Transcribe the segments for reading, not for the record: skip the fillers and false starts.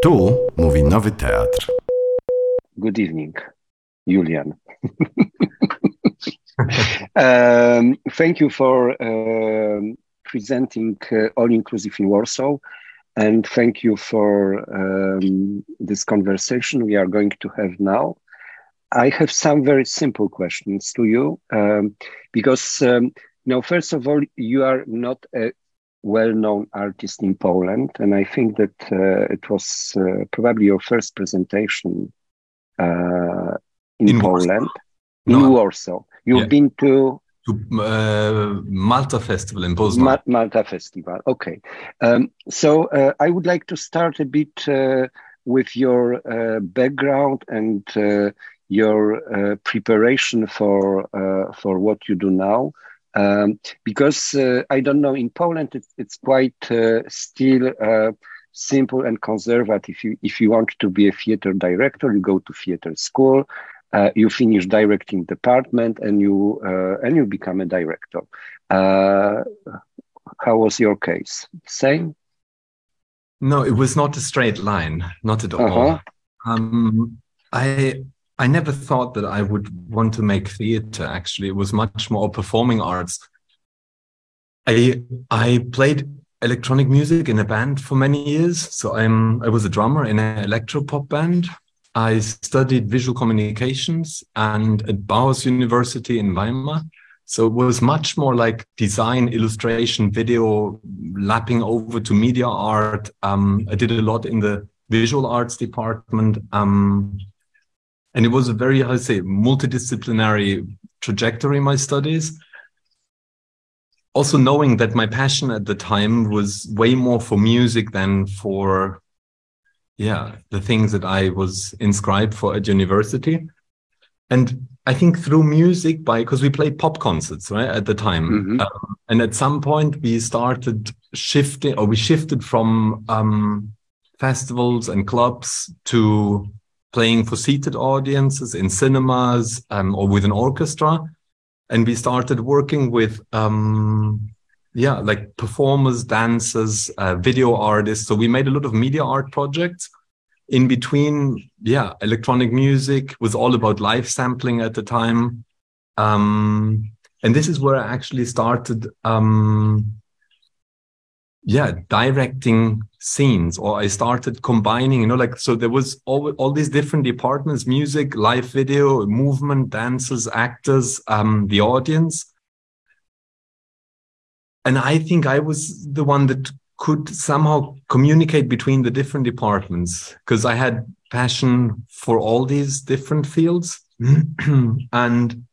Tu mówi Nowy Teatr. Good evening, Julian. Thank you for presenting All Inclusive in Warsaw, and thank you for this conversation we are going to have now. I have some very simple questions to you, because now, first of all, you are not a well-known artist in Poland, and I think that it was probably your first presentation in Poland, in Warsaw. You've been to Malta Festival in Poznań. Malta Festival, okay. So I would like to start a bit with your background and your preparation for what you do now. Because I don't know, in Poland it's quite still simple and conservative. If you want to be a theater director, you go to theater school, you finish directing department, and you become a director. How was your case? Same? No, it was not a straight line, not at all. I never thought that I would want to make theater, actually. It was much more performing arts. I played electronic music in a band for many years. So I was a drummer in an electro-pop band. I studied visual communications and at Bauhaus University in Weimar. So it was much more like design, illustration, video, lapping over to media art. I did a lot in the visual arts department. And it was a very, how to say, multidisciplinary trajectory, my studies. Also knowing that my passion at the time was way more for music than for, the things that I was inscribed for at university. And I think through music, because we played pop concerts, right, at the time. Mm-hmm. And at some point we started shifted from festivals and clubs to playing for seated audiences in cinemas or with an orchestra. And we started working with, like performers, dancers, video artists. So we made a lot of media art projects. In between, electronic music was all about live sampling at the time. And this is where I actually started directing scenes, or I started combining, so there was all these different departments: music, live video, movement, dancers, actors, the audience. And I think I was the one that could somehow communicate between the different departments, because I had passion for all these different fields. And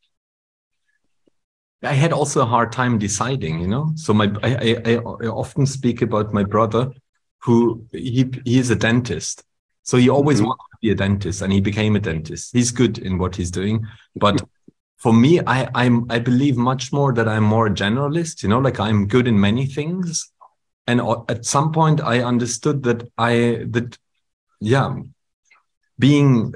I had also a hard time deciding, So I often speak about my brother, who he is a dentist. So he always wanted to be a dentist, and he became a dentist. He's good in what he's doing, but for me, I believe much more that I'm more a generalist. I'm good in many things, and at some point I understood that being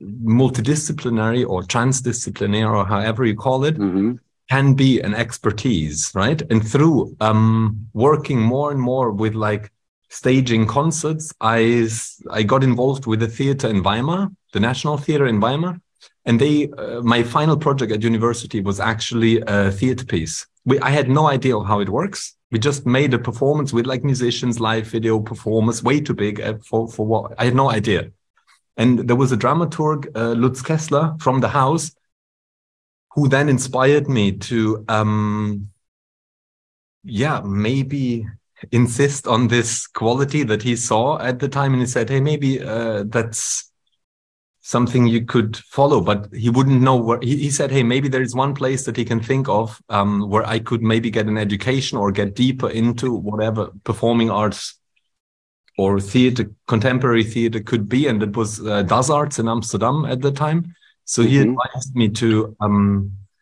multidisciplinary or transdisciplinary, or however you call it. Mm-hmm. Can be an expertise, right? And through working more and more with staging concerts, I got involved with the theater in Weimar, the National Theater in Weimar, and my final project at university was actually a theater piece. I had no idea how it works. We just made a performance with musicians, live video performers, way too big for what I had no idea. And there was a dramaturg, Lutz Kessler, from the house, who then inspired me to, maybe insist on this quality that he saw at the time. And he said, hey, maybe that's something you could follow. But he wouldn't know where. He said, hey, maybe there is one place that he can think of where I could maybe get an education or get deeper into whatever performing arts or theater, contemporary theater could be. And it was DasArts in Amsterdam at the time. So he advised me to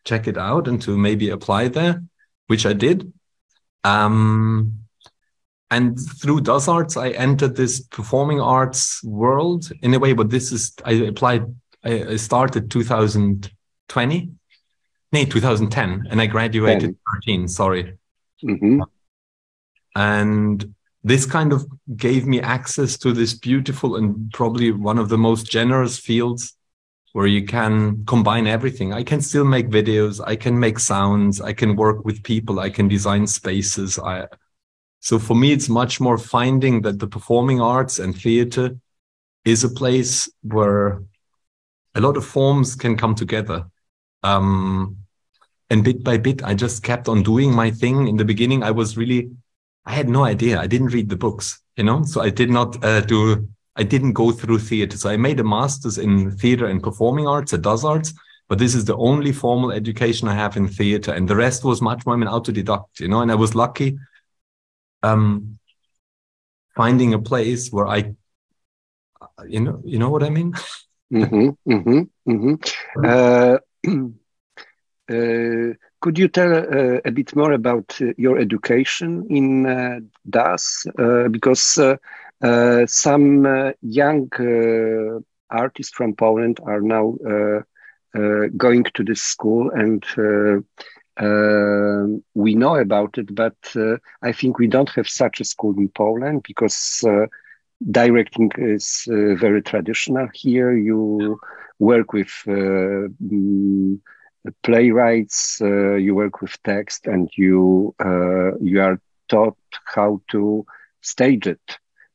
check it out and to maybe apply there, which I did. And through DasArts, I entered this performing arts world in a way. But this is, I started 2010, and I graduated 2013. Mm-hmm. And this kind of gave me access to this beautiful and probably one of the most generous fields where you can combine everything. I can still make videos. I can make sounds. I can work with people. I can design spaces. So for me, it's much more finding that the performing arts and theater is a place where a lot of forms can come together. And bit by bit, I just kept on doing my thing. In the beginning, I had no idea. I didn't read the books, so I did not I didn't go through theater. So I made a master's in theater and performing arts at DasArts, but this is the only formal education I have in theater. And the rest was much more autodidact, and I was lucky finding a place where I, you know what I mean? Mm-hmm, mm-hmm, mm-hmm. Could you tell a bit more about your education in DAS? Because some young artists from Poland are now going to this school, and we know about it, but I think we don't have such a school in Poland because directing is very traditional here. You work with playwrights, you work with text, and you are taught how to stage it.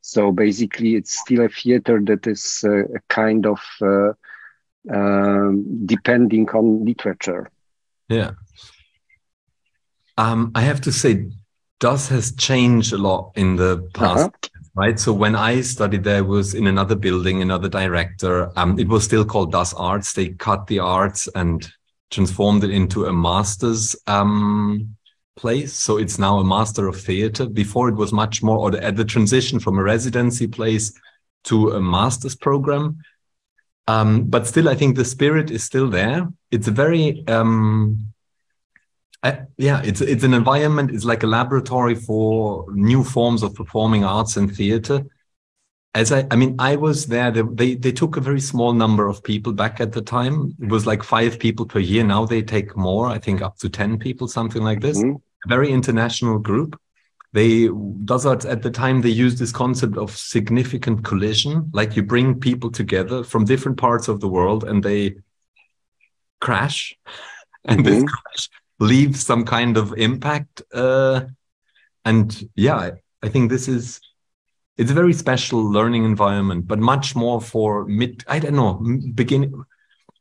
So basically, it's still a theater that is a kind of depending on literature. Yeah. I have to say, DAS has changed a lot in the past, right? So when I studied there, I was in another building, another director. It was still called DasArts. They cut the arts and transformed it into a master's place. So it's now a master of theater. Before it was much more, or at the transition from a residency place to a master's program. But still, I think the spirit is still there. It's a very, it's an environment. It's like a laboratory for new forms of performing arts and theater. I was there. They took a very small number of people back at the time. It was like 5 people per year. Now they take more, I think up to 10 people, something like this. Mm-hmm. A very international group. DasArts at the time, they used this concept of significant collision. Like you bring people together from different parts of the world and they crash. And this crash leaves some kind of impact. I think this is... It's a very special learning environment, but much more for beginning.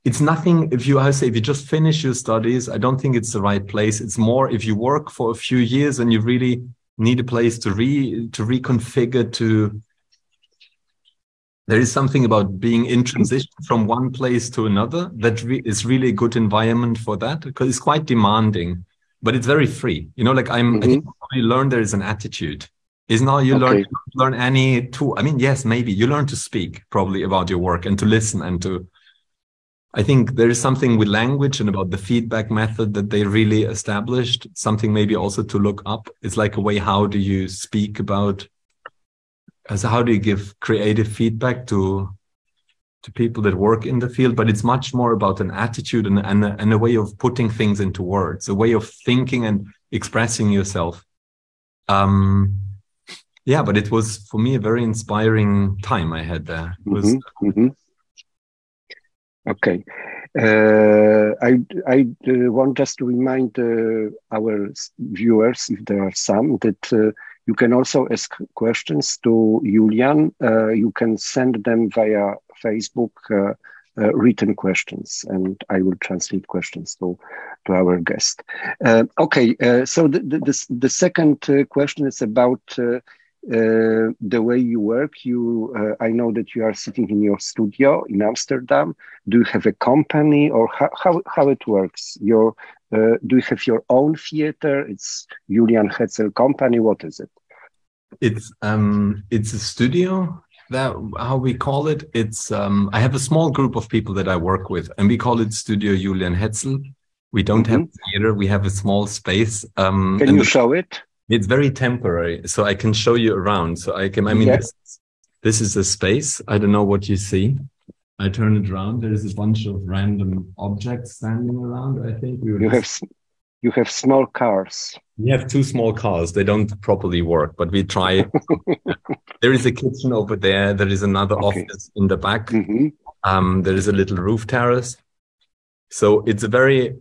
It's nothing if you just finish your studies, I don't think it's the right place. It's more if you work for a few years and you really need a place to reconfigure to. There is something about being in transition from one place to another that is really a good environment for that, because it's quite demanding, but it's very free. I think I learned there is an attitude. Is now you learn any tool. Yes, maybe you learn to speak probably about your work and to listen and to. I think there is something with language and about the feedback method that they really established. Something maybe also to look up. It's like a way. How do you speak about? How do you give creative feedback to people that work in the field? But it's much more about an attitude and a way of putting things into words, a way of thinking and expressing yourself. Yeah, but it was, for me, a very inspiring time I had there. It was... Okay. I want just to remind our viewers, if there are some, that you can also ask questions to Julian. You can send them via Facebook, written questions, and I will translate questions to our guest. So the second question is about... the way you work, I know that you are sitting in your studio in Amsterdam. Do you have a company, or how it works? Do you have your own theater? It's Julian Hetzel Company. What is it? It's a studio. That how we call it. It's I have a small group of people that I work with, and we call it Studio Julian Hetzel. We don't have theater. We have a small space. Can you show it? It's very temporary, so I can show you around. This is a space. I don't know what you see. I turn it around. There is a bunch of random objects standing around. I think you have small cars. We have two small cars. They don't properly work, but we try. There is a kitchen over there. There is another office in the back. Mm-hmm. There is a little roof terrace. So it's a very,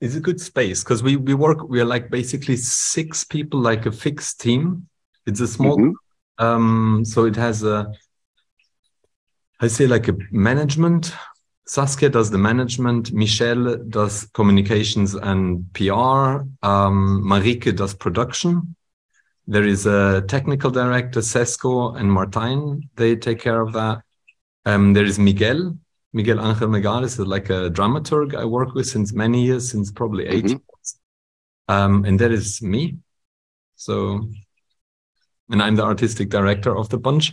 it's a good space because we are like basically six people, like a fixed team. It's a small, so it has a, I say like a management. Saskia does the management, Michelle does communications and PR, Marike does production. There is a technical director, Sesko and Martijn, they take care of that. There is Miguel Angel Megal is like a dramaturg I work with since many years, since probably 8 years. And that is me. So, and I'm the artistic director of the bunch.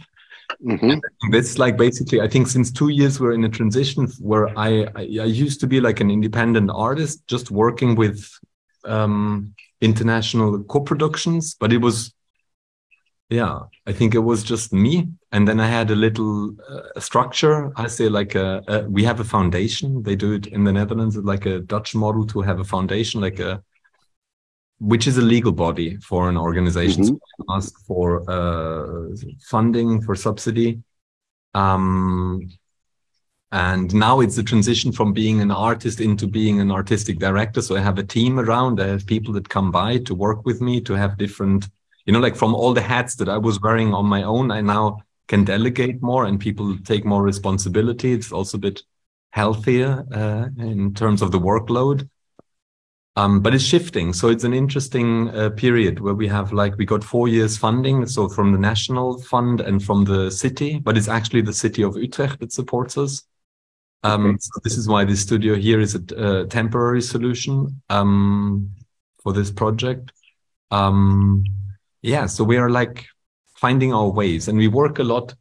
Mm-hmm. That's like basically, I think since 2 years we're in a transition where I used to be like an independent artist, just working with international co-productions, but it was, yeah, I think it was just me. And then I had a little structure. I say like, we have a foundation. They do it in the Netherlands, like a Dutch model to have a foundation, like a, which is a legal body for an organization. Mm-hmm. So I ask for funding, for subsidy. And now it's a transition from being an artist into being an artistic director. So I have a team around. I have people that come by to work with me, to have different, you know, like from all the hats that I was wearing on my own, I now can delegate more and people take more responsibility. It's also a bit healthier in terms of the workload. But it's shifting. So it's an interesting period where we have like, we got 4 years funding. So from the national fund and from the city, but it's actually the city of Utrecht that supports us. So this is why this studio here is a temporary solution for this project. Yeah, so we are like finding our ways and we work a lot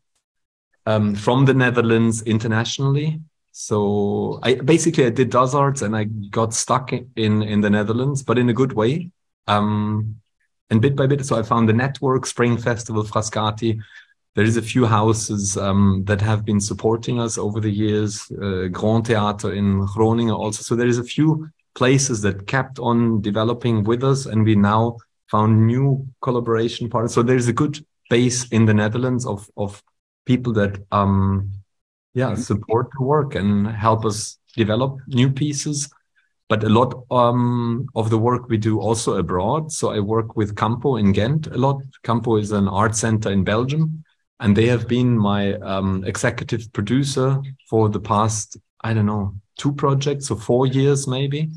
from the Netherlands internationally. So I did DasArts and I got stuck in the Netherlands, but in a good way. And bit by bit, so I found the network, Spring Festival, Frascati. There is a few houses that have been supporting us over the years. Grand Theater in Groningen also. So there is a few places that kept on developing with us and we now found new collaboration partners. So there's a good base in the Netherlands of people that... support the work and help us develop new pieces. But a lot of the work we do also abroad. So I work with Campo in Ghent a lot. Campo is an art center in Belgium. And they have been my executive producer for the past, I don't know, 2 projects, so 4 years maybe,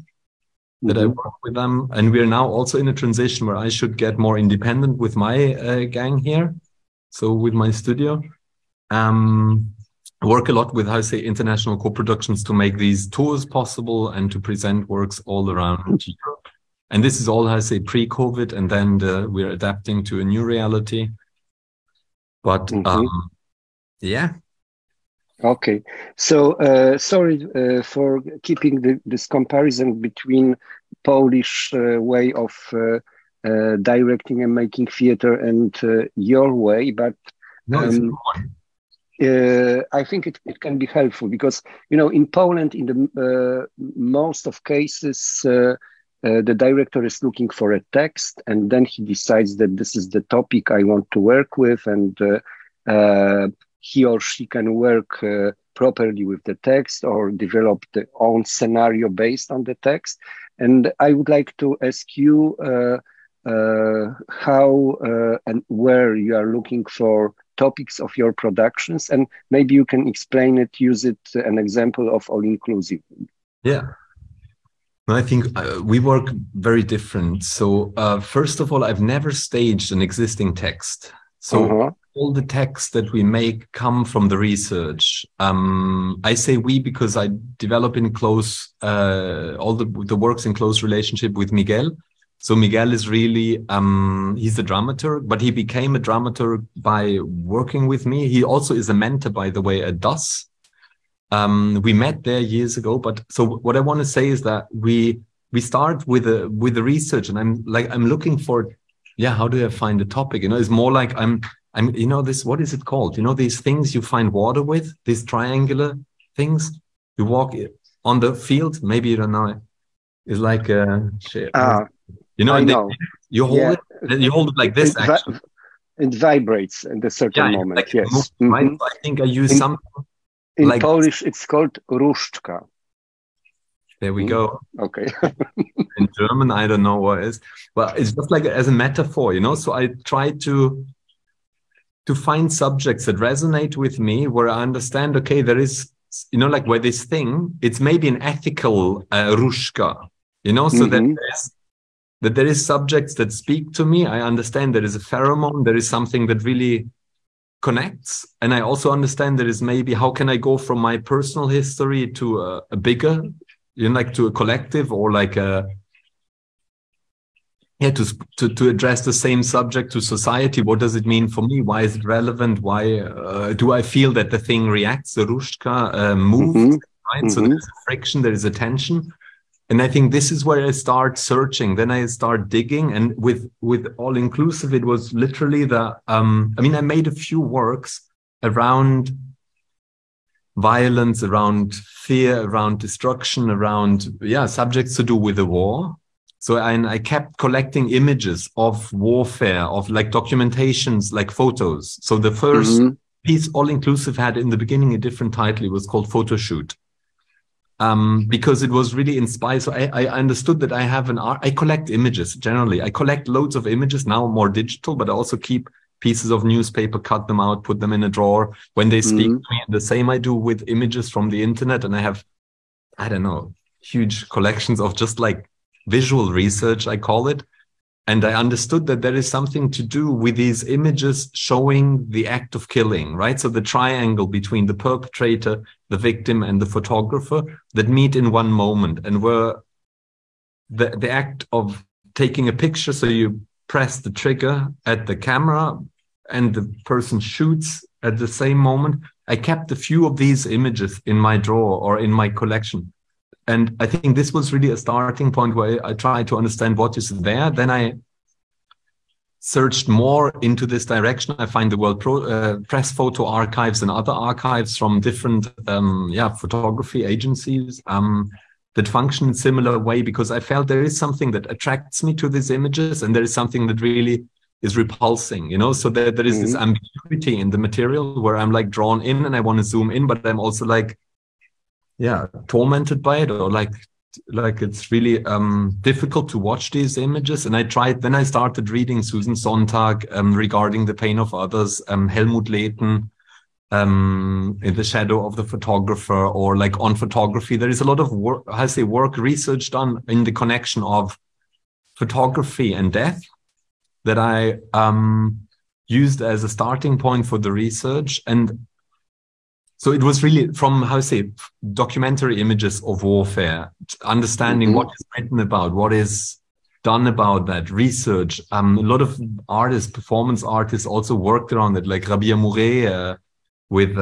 that I work with them. And we're now also in a transition where I should get more independent with my gang here. So with my studio. Work a lot with, how I say, international co-productions to make these tours possible and to present works all around Europe. And this is all, how I say, pre-COVID, and then we're adapting to a new reality. But yeah. Okay. So sorry for keeping this comparison between Polish way of directing and making theater and your way, but... No, it's not. I think it can be helpful because, you know, in Poland, in the most of cases, the director is looking for a text and then he decides that this is the topic I want to work with, and he or she can work properly with the text or develop their own scenario based on the text. And I would like to ask you how and where you are looking for topics of your productions, and maybe you can explain it, use it an example of All Inclusive. Yeah, I think we work very different. So first of all, I've never staged an existing text. So all the texts that we make come from the research. I say we because I develop in close, all the works in close relationship with Miguel. So Miguel is really, he's a dramaturg, but he became a dramaturg by working with me. He also is a mentor, by the way, at DAS. We met there years ago, but so what I want to say is that we start with the research, and I'm looking for, how do I find a topic? You know, it's more like I'm you know, this, what is it called? You know, these things you find water with, these triangular things, you walk on the field, maybe you don't know it. It's like You know, I know. You hold it like this. It vibrates in the certain moment. Like, yes. Mm-hmm. I think I use something. In like Polish, it's called różdżka. There we go. Okay. In German, I don't know what it is. Well, it's just like as a metaphor, you know. So I try to find subjects that resonate with me, where I understand. Okay, there is, you know, like where this thing. It's maybe an ethical różdżka, you know. So that there is subjects that speak to me. I understand there is a pheromone. There is something that really connects, and I also understand there is maybe how can I go from my personal history to a bigger. You know, like to a collective or like to address the same subject to society. What does it mean for me? Why is it relevant? Why do I feel that the thing reacts? The różdżka moves, right? Mm-hmm. So there's a friction, there is a tension, and I think this is where I start searching. Then I start digging, and with All Inclusive, it was literally the. I mean, I made a few works around violence, around fear, around destruction, around subjects to do with the war. So I kept collecting images of warfare, of like documentations, like photos. So the first piece All Inclusive had in the beginning a different title. It was called Photoshoot because it was really inspired. So I understood that I have an art. I collect images generally. I collect loads of images now, more digital, but I also keep pieces of newspaper, cut them out, put them in a drawer when they speak to me. And the same I do with images from the internet. And I have, I don't know, huge collections of just like visual research, I call it. And I understood that there is something to do with these images showing the act of killing, right? So the triangle between the perpetrator, the victim, and the photographer that meet in one moment and where the act of taking a picture, so you press the trigger at the camera and the person shoots at the same moment. I kept a few of these images in my drawer or in my collection. And I think this was really a starting point where I tried to understand what is there. Then I searched more into this direction. I find the World Pro, Press Photo Archives and other archives from different photography agencies that function in a similar way, because I felt there is something that attracts me to these images and there is something that really is repulsing, you know? So there is this ambiguity in the material where I'm like drawn in and I want to zoom in, but I'm also like, tormented by it or like it's really difficult to watch these images. And then I started reading Susan Sontag regarding the pain of others, Helmut Lehten, In the Shadow of the Photographer, or like on photography, there is a lot of research done in the connection of photography and death that I used as a starting point for the research. And so it was really from documentary images of warfare, understanding what is written about, what is done about that, research. A lot of artists, performance artists, also worked around it, like Rabia Mouret, with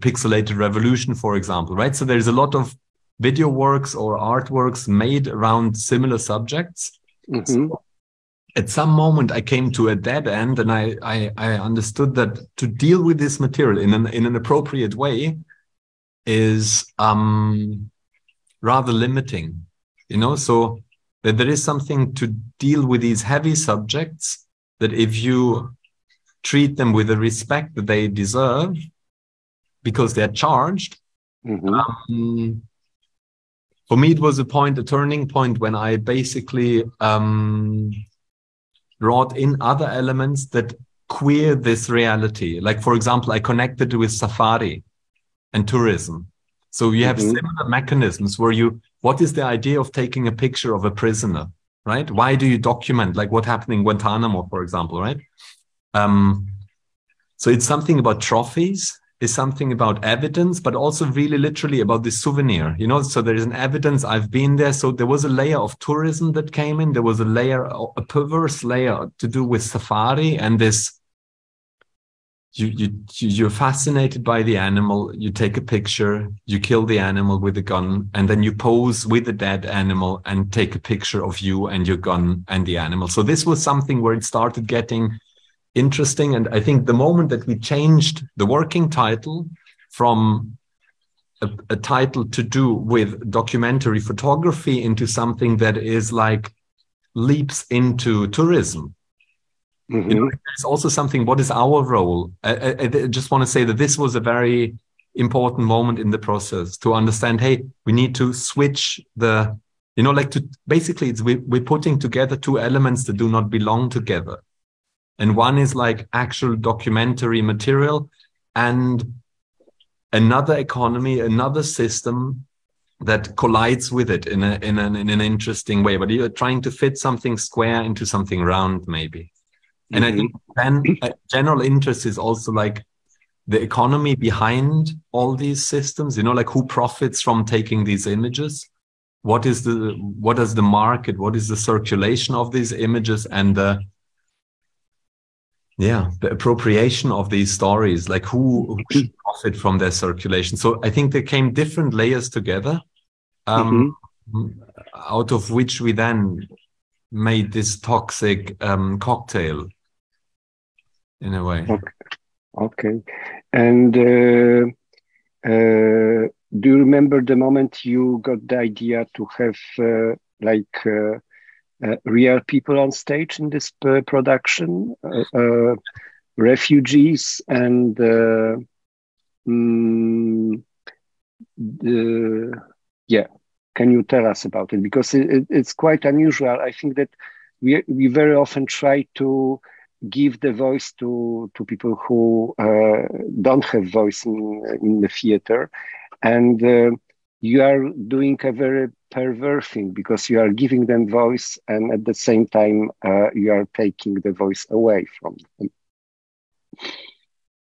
Pixelated Revolution, for example, right? So there's a lot of video works or artworks made around similar subjects. Mm-hmm. So at some moment, I came to a dead end, and I understood that to deal with this material in an appropriate way is rather limiting, you know? So that there is something to deal with these heavy subjects that if you treat them with the respect that they deserve, because they're charged. Mm-hmm. For me, it was a turning point when I basically brought in other elements that queer this reality. Like, for example, I connected with safari and tourism. So you have similar mechanisms where what is the idea of taking a picture of a prisoner, right? Why do you document like what happened in Guantanamo, for example, right? So it's something about trophies, it's something about evidence, but also really literally about the souvenir, you know, so there is an evidence I've been there. So there was a layer of tourism that came in. There was a perverse layer to do with safari and this, you're fascinated by the animal. You take a picture, you kill the animal with a gun, and then you pose with the dead animal and take a picture of you and your gun and the animal. So this was something where it started getting interesting. And I think the moment that we changed the working title from a title to do with documentary photography into something that is like leaps into tourism. Mm-hmm. You know, there's also something, what is our role? I just want to say that this was a very important moment in the process to understand, hey, we need to switch the, you know, like to basically it's, we're putting together two elements that do not belong together. And one is like actual documentary material and another economy, another system that collides with it in an interesting way. But you're trying to fit something square into something round, maybe. And I think then a general interest is also like the economy behind all these systems, you know, like who profits from taking these images? What is the market? What is the circulation of these images and the appropriation of these stories? Like who should profit from their circulation? So I think there came different layers together, out of which we then made this toxic cocktail in a way. Okay. And do you remember the moment you got the idea to have real people on stage in this production, refugees and can you tell us about it? Because it's quite unusual. I think that we very often try to give the voice to people who don't have voice in the theater. And you are doing a very perverse thing because you are giving them voice and at the same time you are taking the voice away from them.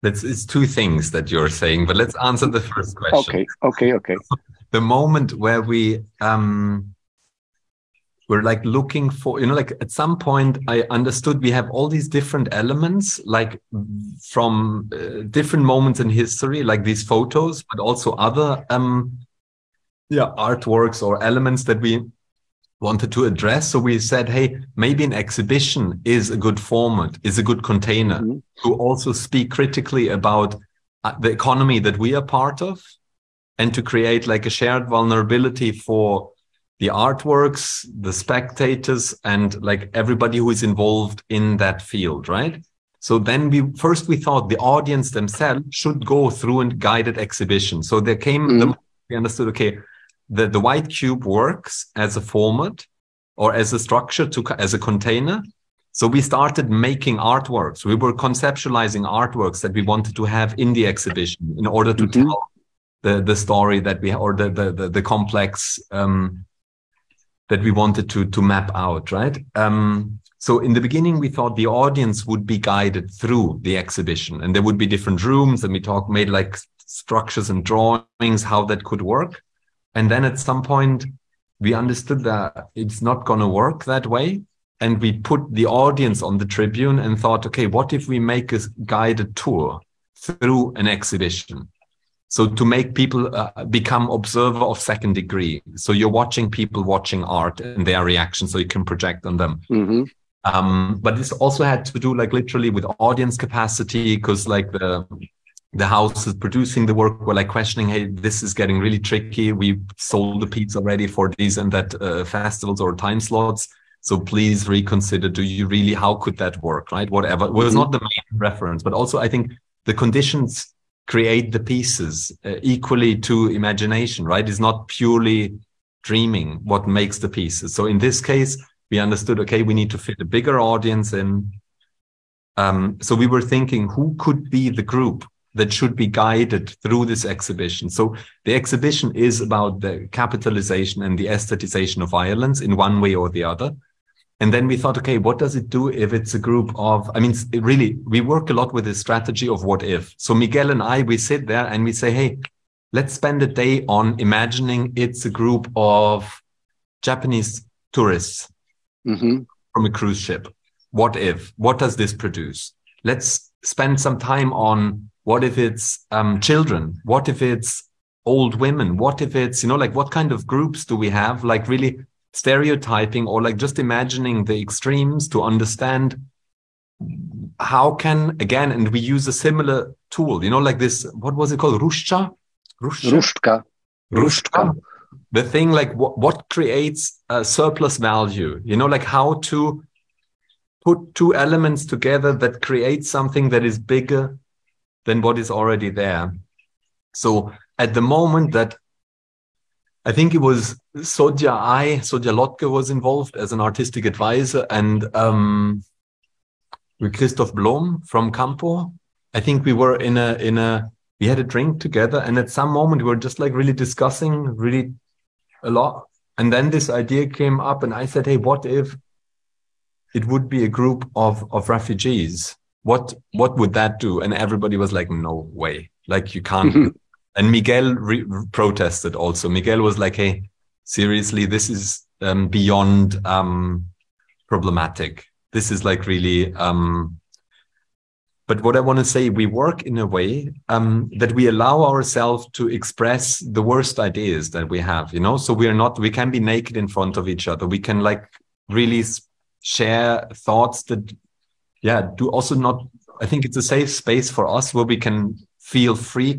It's two things that you're saying, but let's answer the first question. Okay. The moment where we were like looking for, you know, like at some point I understood we have all these different elements, like from different moments in history, like these photos, but also other artworks or elements that we wanted to address. So we said, hey, maybe an exhibition is a good format, is a good container to also speak critically about the economy that we are part of and to create like a shared vulnerability for the artworks, the spectators, and like everybody who is involved in that field, right? So then we thought the audience themselves should go through a guided exhibition. So there came the moment we understood, okay, the white cube works as a format or as a structure as a container. So we started making artworks. We were conceptualizing artworks that we wanted to have in the exhibition in order to tell the story that we or the complex that we wanted to map out, right? So in the beginning, we thought the audience would be guided through the exhibition and there would be different rooms and we made like structures and drawings, how that could work. And then at some point, we understood that it's not going to work that way. And we put the audience on the tribune and thought, okay, what if we make a guided tour through an exhibition? So to make people become observer of second degree. So you're watching people watching art and their reactions, so you can project on them. But this also had to do like literally with audience capacity, because like the houses producing the work were like questioning, hey, this is getting really tricky. We sold the piece already for these and that festivals or time slots. So please reconsider, how could that work, right? Whatever. Well, it's not the main reference, but also I think the conditions create the pieces equally to imagination, right? It's not purely dreaming what makes the pieces. So in this case, we understood, okay, we need to fit a bigger audience in. So we were thinking who could be the group that should be guided through this exhibition. So the exhibition is about the capitalization and the aesthetization of violence in one way or the other. And then we thought, okay, what does it do if it's a group of, really, we work a lot with this strategy of what if. So Miguel and I, we sit there and we say, hey, let's spend a day on imagining it's a group of Japanese tourists from a cruise ship. What if? What does this produce? Let's spend some time on what if it's children? What if it's old women? What if it's, you know, like what kind of groups do we have? Like really stereotyping or like just imagining the extremes to understand how can, again, and we use a similar tool, you know, like this, what was it called? Rushtka? the thing like what creates a surplus value, you know, like how to put two elements together that create something that is bigger than what is already there. So at the moment that I think it was Sodja Lotke was involved as an artistic advisor, and with Christoph Blom from Campo, I think we were we had a drink together, and at some moment we were just like really discussing really a lot. And then this idea came up, and I said, hey, what if it would be a group of refugees? What would that do? And everybody was like, no way, like you can't. And Miguel protested also. Miguel was like, hey, seriously, this is beyond problematic. This is like really... But what I want to say, we work in a way that we allow ourselves to express the worst ideas that we have, you know? So we can be naked in front of each other. We can like really share thoughts that, yeah, do also not... I think it's a safe space for us where we can... feel free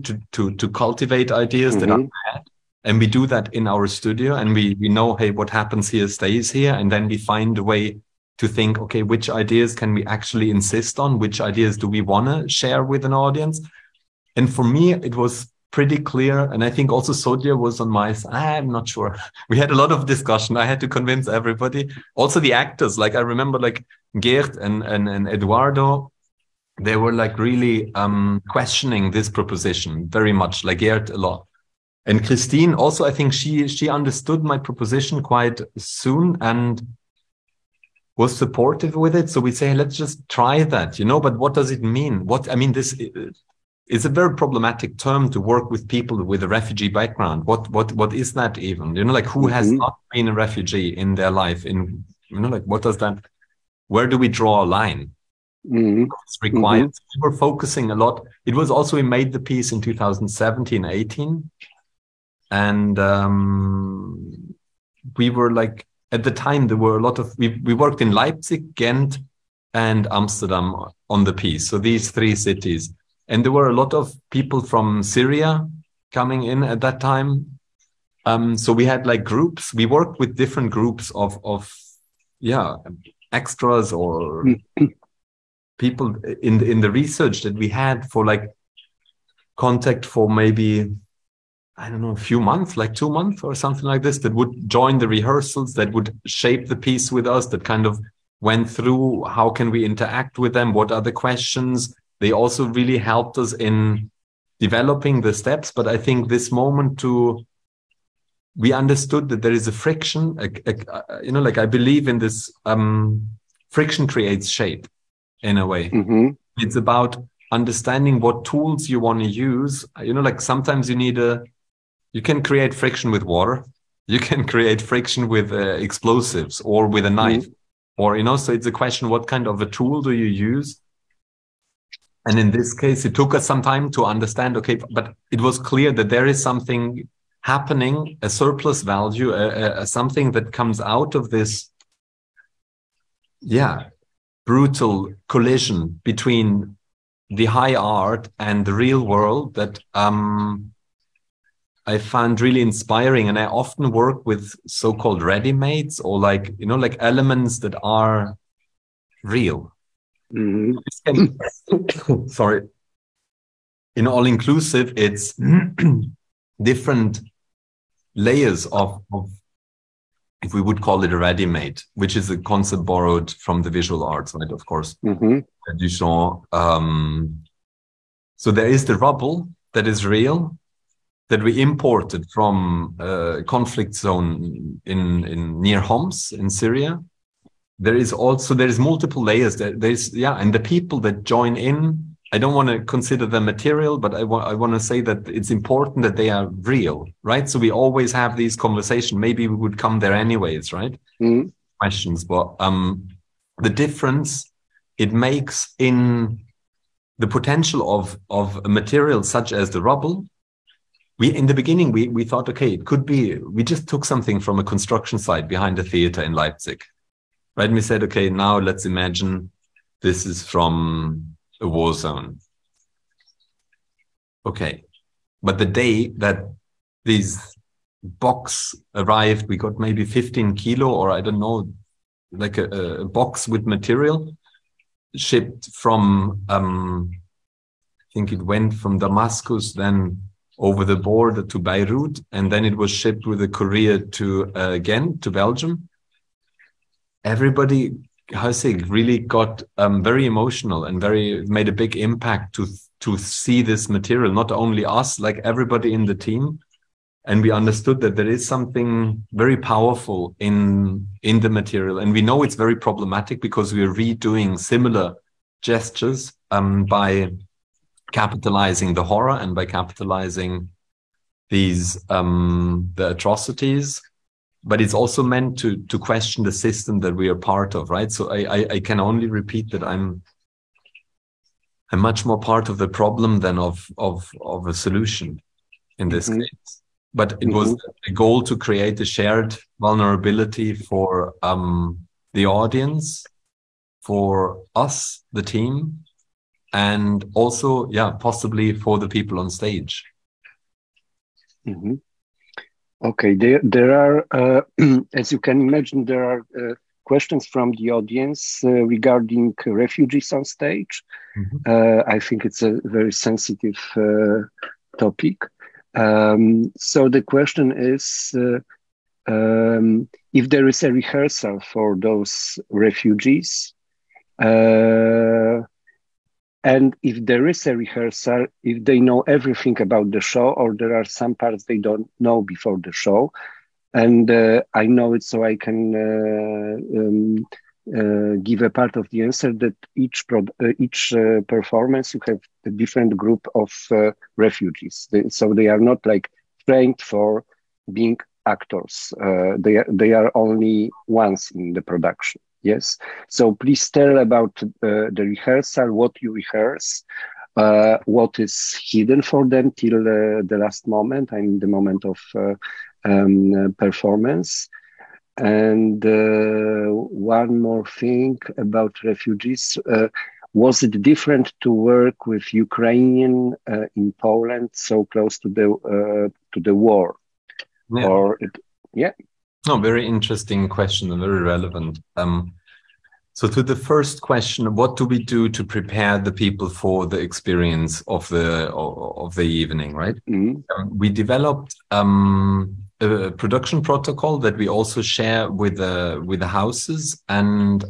to cultivate ideas that are bad. And we do that in our studio, and we know, hey, what happens here stays here. And then we find a way to think, okay, which ideas can we actually insist on? Which ideas do we want to share with an audience? And for me, it was pretty clear. And I think also Sodja was on my side. I'm not sure. We had a lot of discussion. I had to convince everybody. Also the actors, like I remember like Geert and Eduardo, they were like really questioning this proposition very much, like Geert a lot. And Christine also, I think she understood my proposition quite soon and was supportive with it. So we say, let's just try that, you know, but what does it mean? This is a very problematic term to work with people with a refugee background. What is that even? You know, like who has not been a refugee in their life? You know, like what does that, where do we draw a line? It's required. We were focusing a lot. It was also, we made the piece in 2017, 18. And we were like, at the time, there were a lot of, we worked in Leipzig, Ghent, and Amsterdam on the piece. So these three cities. And there were a lot of people from Syria coming in at that time. So we had like groups. We worked with different groups of extras or... people in the research that we had for like contact for maybe, I don't know, a few months, like 2 months or something like this, that would join the rehearsals, that would shape the piece with us, that kind of went through how can we interact with them, what are the questions. They also really helped us in developing the steps. But I think this moment we understood that there is a friction, you know, like I believe in this friction creates shape. In a way, it's about understanding what tools you want to use. You know, like sometimes you can create friction with water, you can create friction with explosives or with a knife, or, you know, so it's a question, what kind of a tool do you use? And in this case, it took us some time to understand, okay, but it was clear that there is something happening, a surplus value, something that comes out of this, brutal collision between the high art and the real world that I found really inspiring. And I often work with so-called ready-mades or like, you know, like elements that are real. Sorry. In All Inclusive, it's different layers of if we would call it a ready-made, which is a concept borrowed from the visual arts, right? Of course, Duchamp. So there is the rubble that is real, that we imported from a conflict zone in near Homs in Syria. There is multiple layers. And the people that join in, I don't want to consider them material, but I want to say that it's important that they are real, right? So we always have these conversations. Maybe we would come there anyways, right? Questions, but the difference it makes in the potential of a material such as the rubble. In the beginning, we thought, okay, it could be, we just took something from a construction site behind a theater in Leipzig, right? And we said, okay, now let's imagine this is from a war zone. Okay. But the day that these box arrived. We got maybe 15 kilo or I don't know, like a box with material shipped from, I think it went from Damascus, then over the border to Beirut, and then it was shipped with a courier to Ghent, to Belgium. Everybody, how I say, really got very emotional and made a big impact to see this material. Not only us, like everybody in the team, and we understood that there is something very powerful in the material. And we know it's very problematic because we are redoing similar gestures by capitalizing the horror and by capitalizing these the atrocities. But it's also meant to question the system that we are part of, right? So I can only repeat that I'm much more part of the problem than of a solution in this case. But it was a goal to create a shared vulnerability for the audience, for us, the team, and also, yeah, possibly for the people on stage. Mm-hmm. Okay, there are, as you can imagine, there are questions from the audience regarding refugees on stage. Mm-hmm. I think it's a very sensitive topic. So the question is, if there is a rehearsal for those refugees, and if there is a rehearsal, if they know everything about the show, or there are some parts they don't know before the show. And I know it, so I can give a part of the answer that each performance you have a different group of refugees. So they are not like trained for being actors. They are only once in the production. Yes. So please tell about the rehearsal, what you rehearse, what is hidden for them till the last moment, I mean the moment of performance. And one more thing about refugees. Was it different to work with Ukrainian in Poland, so close to the war? Yeah. No, very interesting question and very relevant. So to the first question, what do we do to prepare the people for the experience of the evening, right? Mm-hmm. We developed a production protocol that we also share with the houses, and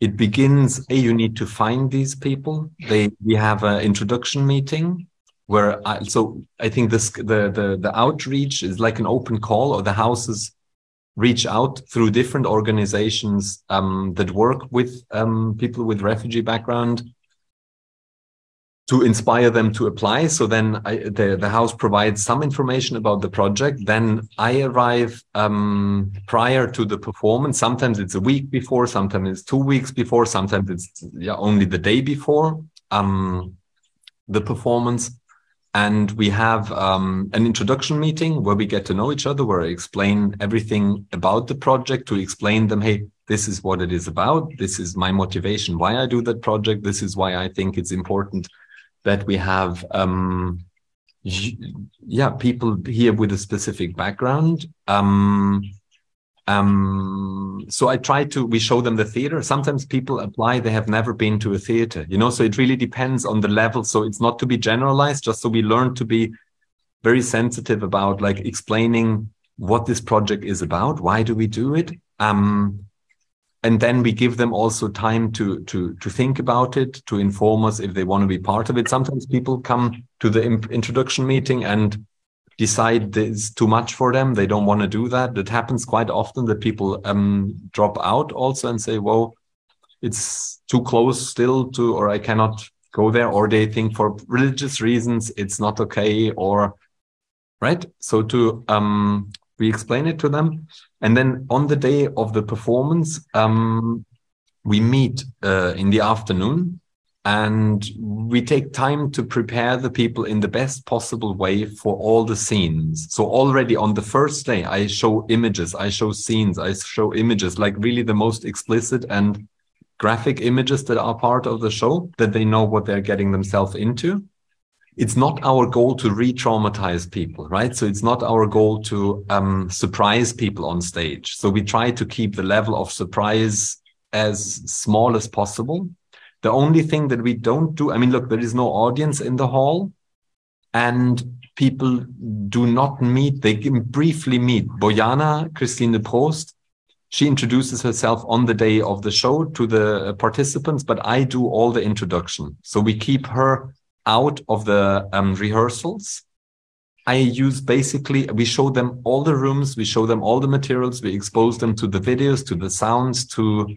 it begins, you need to find these people. We have an introduction meeting. I think this the outreach is like an open call, or the houses reach out through different organizations that work with people with refugee background to inspire them to apply. So then the house provides some information about the project. Then I arrive prior to the performance. Sometimes it's a week before, sometimes it's 2 weeks before, sometimes it's only the day before the performance. And we have an introduction meeting where we get to know each other, where I explain everything about the project, to explain them, hey, this is what it is about. This is my motivation, why I do that project. This is why I think it's important that we have people here with a specific background. So we show them the theater. Sometimes people apply, they have never been to a theater, so it really depends on the level. So it's not to be generalized, just so we learn to be very sensitive about like explaining what this project is about. Why do we do it? And then we give them also time to think about it, to inform us if they want to be part of it. Sometimes people come to the introduction meeting and decide it's too much for them. They don't want to do that. That happens quite often, that people drop out also and say, well, it's too close still to, or I cannot go there, or they think for religious reasons it's not okay, or right. So we explain it to them. And then on the day of the performance, we meet in the afternoon. And we take time to prepare the people in the best possible way for all the scenes. So already on the first day, I show images, I show scenes, I show images, like really the most explicit and graphic images that are part of the show, that they know what they're getting themselves into. it's not our goal to re-traumatize people, right? So it's not our goal to surprise people on stage. So we try to keep the level of surprise as small as possible. The only thing that we don't do, I mean, look, there is no audience in the hall and people do not meet. They can briefly meet. Bojana, Christine de Prost, she introduces herself on the day of the show to the participants, but I do all the introduction. So we keep her out of the rehearsals. I use basically, we show them all the rooms, we show them all the materials, we expose them to the videos, to the sounds, to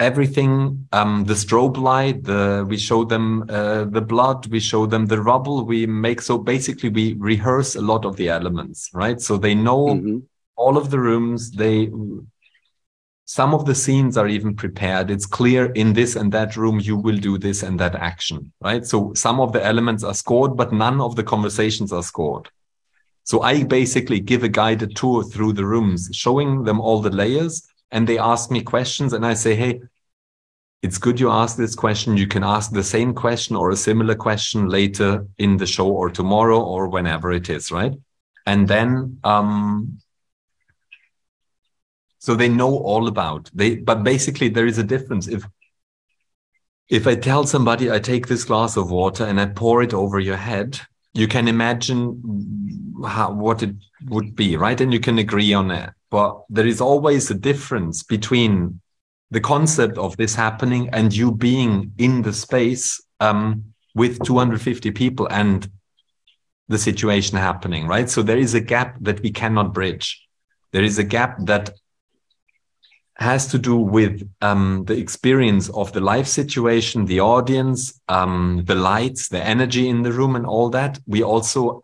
everything, the strobe light, we show them the blood, we show them the rubble we make. So basically we rehearse a lot of the elements, right? So they know all of the rooms, some of the scenes are even prepared. It's clear in this and that room, you will do this and that action, right? So some of the elements are scored, but none of the conversations are scored. So I basically give a guided tour through the rooms, showing them all the layers. And they ask me questions and I say, hey, it's good you asked this question. You can ask the same question or a similar question later in the show or tomorrow or whenever it is, right? And then, so they know all about, but basically there is a difference. If I tell somebody, I take this glass of water and I pour it over your head, you can imagine what it would be, right? And you can agree on it. But there is always a difference between the concept of this happening and you being in the space with 250 people and the situation happening, right? So there is a gap that we cannot bridge. There is a gap that has to do with the experience of the life situation, the audience, the lights, the energy in the room and all that. We also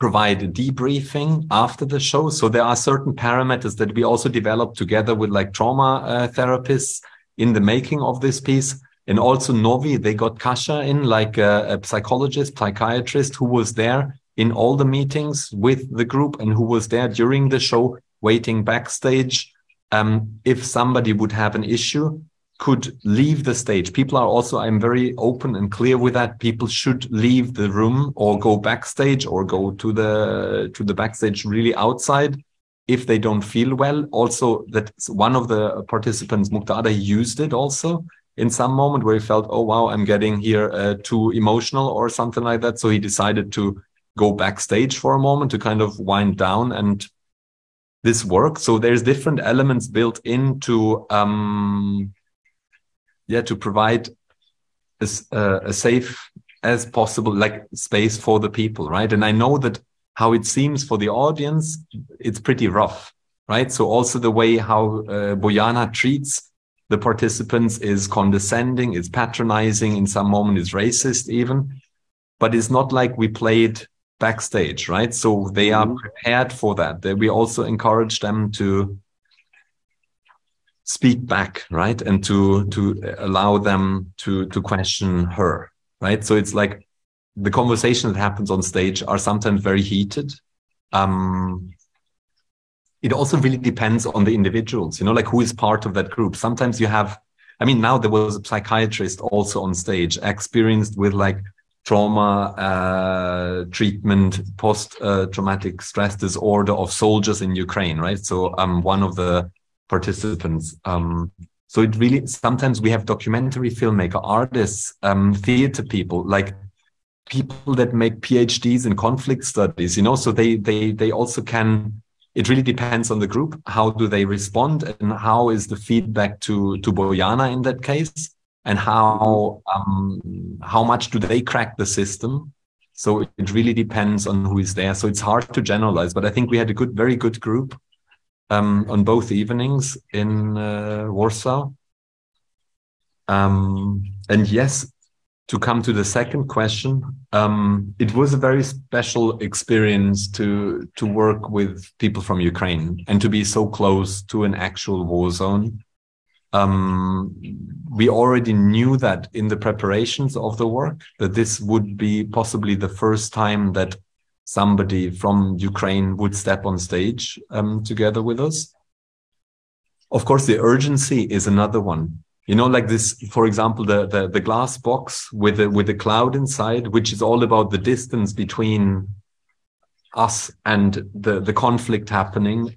provide a debriefing after the show. So there are certain parameters that we also develop together with like trauma therapists in the making of this piece. And also Nowy, they got Kasia in, like a psychologist, psychiatrist who was there in all the meetings with the group and who was there during the show, waiting backstage. If somebody would have an issue, could leave the stage. People are also, I'm very open and clear with that. People should leave the room or go backstage or go to the backstage really outside if they don't feel well. Also, that's one of the participants, Muqtada, used it also in some moment where he felt, oh, wow, I'm getting here too emotional or something like that. So he decided to go backstage for a moment to kind of wind down and this work. So there's different elements built into to provide a safe as possible, like space for the people, right? And I know that how it seems for the audience, it's pretty rough, right? So also the way how Bojana treats the participants is condescending, it's patronizing, in some moment is racist even, but it's not like we played backstage, right? So they are prepared for that. We also encourage them to speak back, right? And to allow them to question her, right? So it's like the conversation that happens on stage are sometimes very heated. It also really depends on the individuals, you know, like who is part of that group. Sometimes you have, I mean, now there was a psychiatrist also on stage, experienced with like trauma treatment, post-traumatic stress disorder of soldiers in Ukraine, right? So one of the participants. So it really, sometimes we have documentary filmmaker, artists, theater people, like people that make PhDs in conflict studies, you know, so they also can, it really depends on the group. How do they respond and how is the feedback to Bojana in that case? And how much do they crack the system? So it really depends on who is there. So it's hard to generalize, but I think we had a good, very good group on both evenings in Warsaw. And yes, to come to the second question, it was a very special experience to work with people from Ukraine and to be so close to an actual war zone. We already knew that in the preparations of the work, that this would be possibly the first time that somebody from Ukraine would step on stage together with us. Of course, the urgency is another one. You know, like this, for example, the glass box with the cloud inside, which is all about the distance between us and the conflict happening.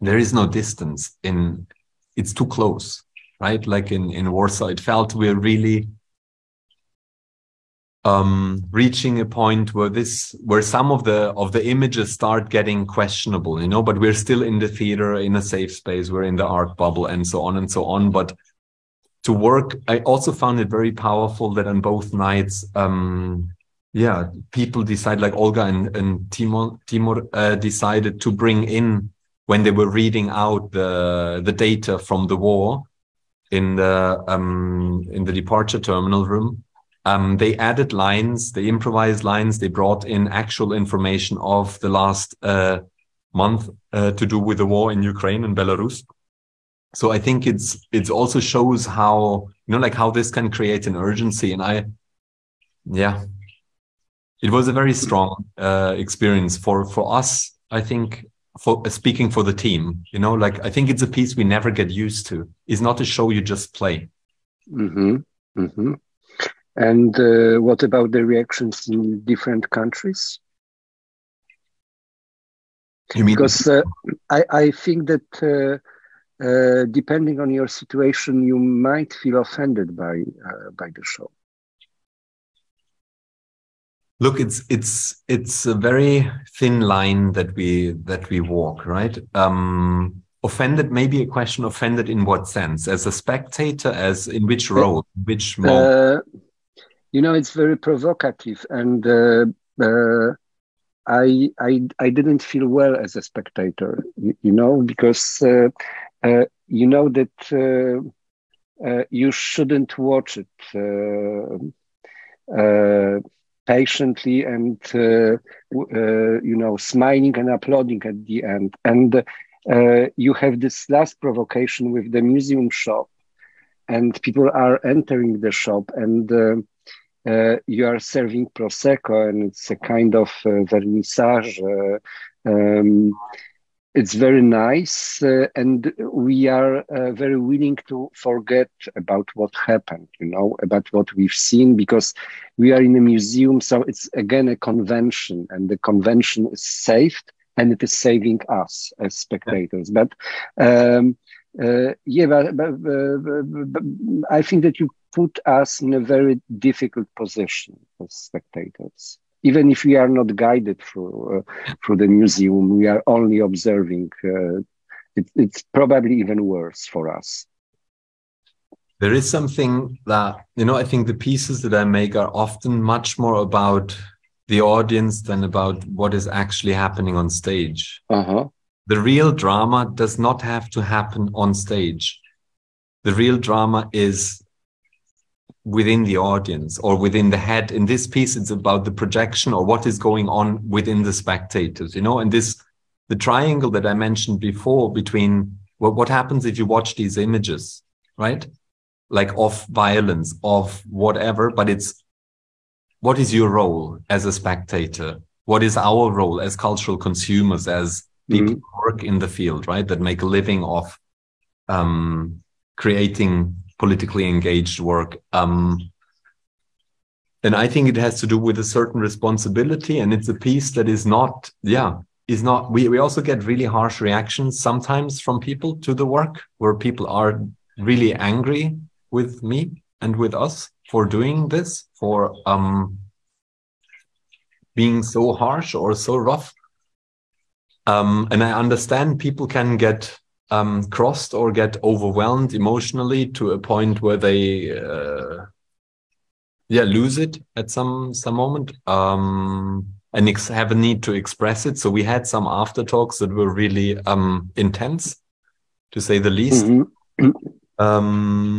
There is no distance in, it's too close, right? Like in Warsaw, it felt we're really reaching a point where some of the images start getting questionable, you know, but we're still in the theater, in a safe space, we're in the art bubble and so on and so on. But to work, I also found it very powerful that on both nights, people decide, like Olga and Timur decided to bring in, when they were reading out the data from the war in the departure terminal room, they added lines, they improvised lines, they brought in actual information of the last month to do with the war in Ukraine and Belarus. So I think it also shows how, you know, like how this can create an urgency. And it was a very strong experience for us, I think. For speaking for the team, you know, like I think it's a piece we never get used to. It's not a show you just play. Mm-hmm. Mm-hmm. And what about the reactions in different countries? You mean? Because I think that depending on your situation, you might feel offended by the show. Look, it's a very thin line that we walk, right? Offended, maybe a question. Offended in what sense? As a spectator, as in which role, which moment? You know, it's very provocative, and I didn't feel well as a spectator. You know, because you know that you shouldn't watch it. Patiently and you know, smiling and applauding at the end, and you have this last provocation with the museum shop, and people are entering the shop, and you are serving prosecco, and it's a kind of vernissage. It's very nice, and we are very willing to forget about what happened, you know, about what we've seen, because we are in a museum, so it's again a convention, and the convention is saved, and it is saving us as spectators. Yeah. But I think that you put us in a very difficult position as spectators. Even if we are not guided through the museum, we are only observing. It's probably even worse for us. There is something that, you know, I think the pieces that I make are often much more about the audience than about what is actually happening on stage. Uh-huh. The real drama does not have to happen on stage. The real drama is within the audience or within the head. In this piece, it's about the projection or what is going on within the spectators, you know, and this, the triangle that I mentioned before between what happens if you watch these images, right? Like of violence, of whatever, but it's what is your role as a spectator? What is our role as cultural consumers, as people who work in the field, right? That make a living of creating politically engaged work. And I think it has to do with a certain responsibility, and it's a piece that is not, we also get really harsh reactions sometimes from people to the work, where people are really angry with me and with us for doing this, for being so harsh or so rough. And I understand people can get crossed or get overwhelmed emotionally to a point where they lose it at some moment and have a need to express it. So we had some after talks that were really intense, to say the least. Mm-hmm.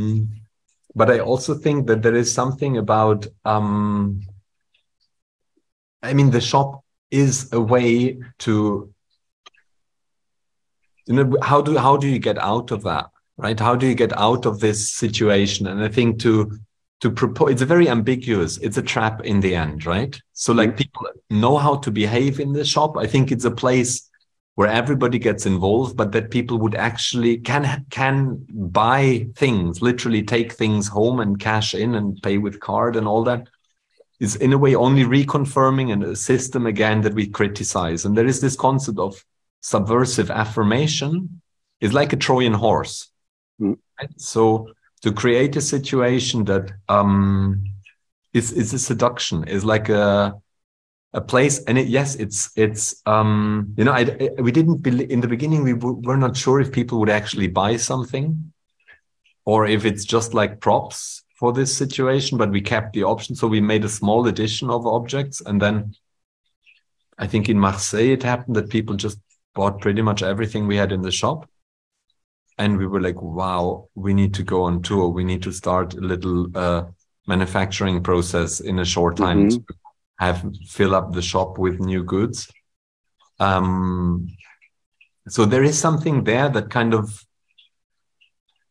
But I also think that there is something about the shop is a way to, you know, how do you get out of that, right? How do you get out of this situation? And I think to propose, it's a very ambiguous, it's a trap in the end, right? So like people know how to behave in the shop. I think it's a place where everybody gets involved, but that people would actually can buy things, literally take things home and cash in and pay with card and all that, is in a way only reconfirming a system again that we criticize. And there is this concept of subversive affirmation is like a Trojan horse. Mm. Right? So to create a situation that is a seduction, is like a place, and we didn't believe in the beginning. We're not sure if people would actually buy something, or if it's just like props for this situation. But we kept the option, so we made a small edition of objects, and then I think in Marseille it happened that people just bought pretty much everything we had in the shop, and we were like, "Wow, we need to go on tour. We need to start a little manufacturing process in a short time." Mm-hmm. Fill up the shop with new goods. So there is something there that kind of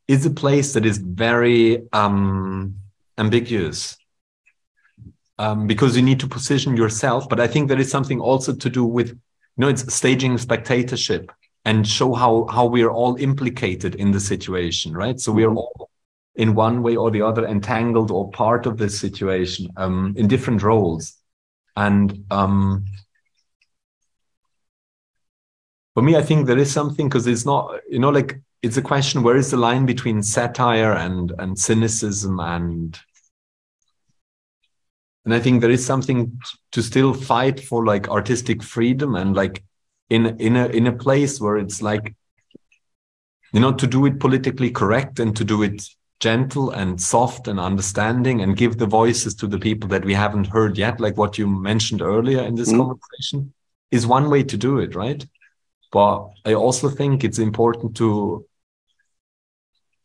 is a place that is very ambiguous, because you need to position yourself. But I think there is something also to do with, it's staging spectatorship and show how we are all implicated in the situation, right? So we are all in one way or the other entangled or part of this situation in different roles. And for me, I think there is something, because it's not, it's a question, where is the line between satire and cynicism? And I think there is something to still fight for, like, artistic freedom, and like in a place where it's like, to do it politically correct and to do it gentle and soft and understanding, and give the voices to the people that we haven't heard yet, like what you mentioned earlier in this conversation, is one way to do it, right? But I also think it's important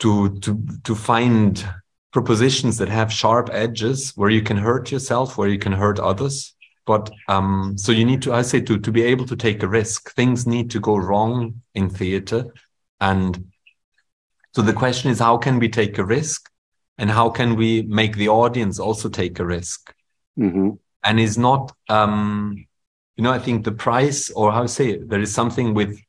to find propositions that have sharp edges, where you can hurt yourself, where you can hurt others. But so you need to, I say, to be able to take a risk. Things need to go wrong in theater, and so the question is, how can we take a risk, and how can we make the audience also take a risk? Mm-hmm. And is not, I think the price, or how I say it, there is something with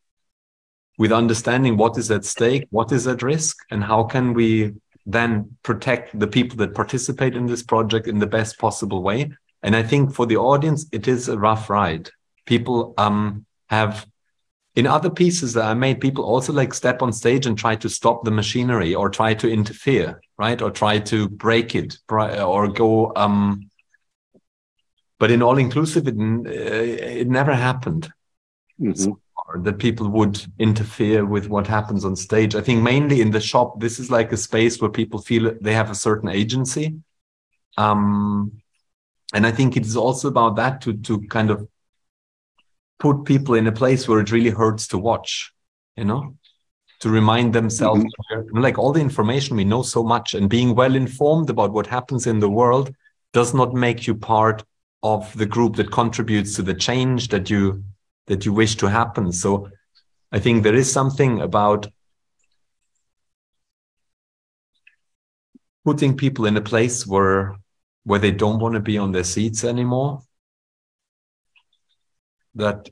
understanding what is at stake, what is at risk, and how can we then protect the people that participate in this project in the best possible way. And I think for the audience, it is a rough ride. People have... In other pieces that I made, people also like step on stage and try to stop the machinery, or try to interfere, right? Or try to break it, or go. But in All Inclusive, it never happened. Mm-hmm. So far, that people would interfere with what happens on stage. I think mainly in the shop, this is like a space where people feel they have a certain agency. And I think it is also about that, to kind of put people in a place where it really hurts to watch, to remind themselves, mm-hmm. like all the information, we know so much, and being well informed about what happens in the world does not make you part of the group that contributes to the change that you wish to happen. So I think there is something about putting people in a place where they don't want to be on their seats anymore, that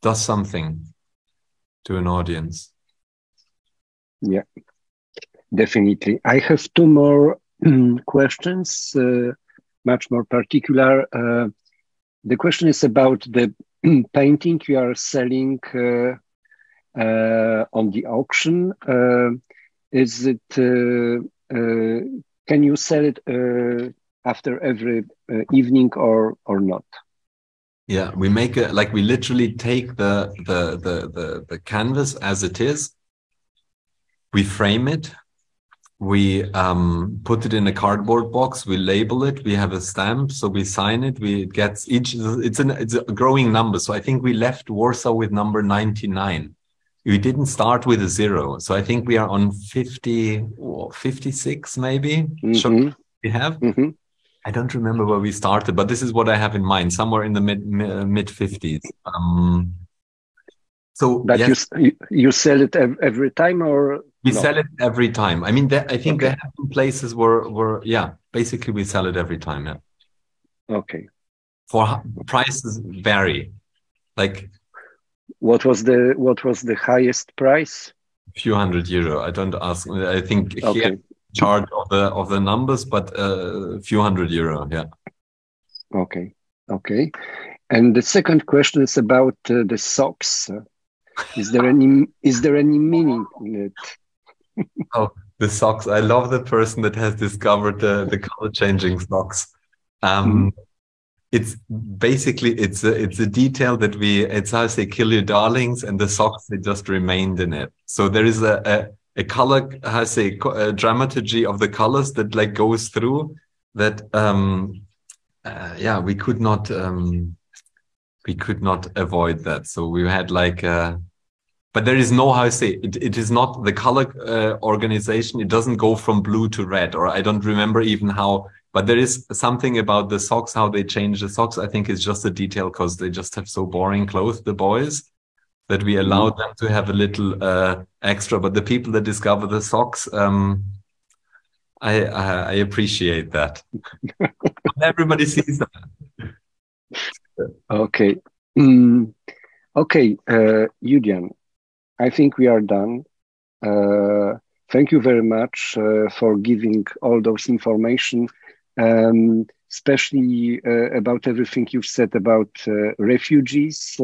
does something to an audience. Yeah, definitely. I have two more questions, much more particular. The question is about the painting you are selling on the auction. Is it? Can you sell it after every evening or not? Yeah, we make we literally take the canvas as it is. We frame it. We put it in a cardboard box. We label it. We have a stamp, so we sign it. It's a growing number. So I think we left Warsaw with number 99. We didn't start with a zero. So I think we are on 50 or 56 maybe. Mm-hmm. Sure, we have. Mm-hmm. I don't remember where we started, but this is what I have in mind, somewhere in the mid 50s. So that, yes, you sell it every time, or we no? Sell it every time. I mean, I think there have been places where basically we sell it every time. Yeah. Okay. For prices vary, like What was the highest price? A few €100. I don't ask. I think okay. He had charge of the numbers, but a few €100. Yeah. Okay. And the second question is about the socks. Is there any meaning in it? Oh, the socks! I love the person that has discovered the color changing socks. It's basically it's a detail that it's how I say kill your darlings, and the socks they just remained in it. So there is a color how I say dramaturgy of the colors that like goes through that. We could not avoid that. So we had like but there is no how I say it is not the color organization. It doesn't go from blue to red, or I don't remember even how. But there is something about the socks, how they change the socks. I think it's just a detail because they just have so boring clothes, the boys, that we allowed them to have a little extra. But the people that discover the socks, I appreciate that. Everybody sees that. Okay. Okay, Julian, I think we are done. Thank you very much for giving all those information. Especially about everything you've said about refugees.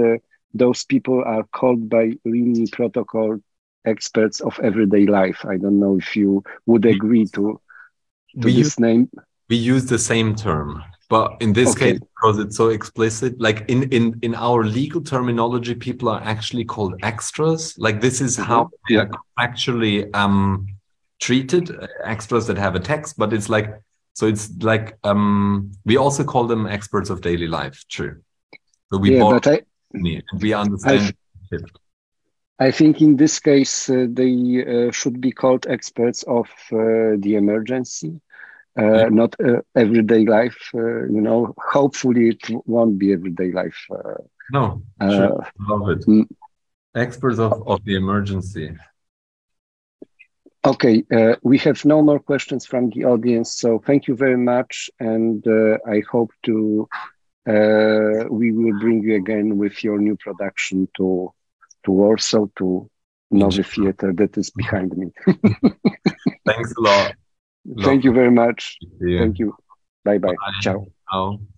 Those people are called by Rimini Protocol experts of everyday life. I don't know if you would agree to this name. We use the same term, but in this case, because it's so explicit, like in our legal terminology, people are actually called extras. Like this is how they are actually treated, extras that have a text, but it's like, so it's like we also call them experts of daily life. True. So we we understand. I think in this case they should be called experts of the emergency, not everyday life. You know, hopefully it won't be everyday life. No, sure. Love it. Experts of the emergency. Okay, we have no more questions from the audience, so thank you very much, and I hope we will bring you again with your new production to Warsaw, to Nowy Theater that is behind me. Thanks a lot. Thank you very much. Thank you. Bye-bye. Ciao.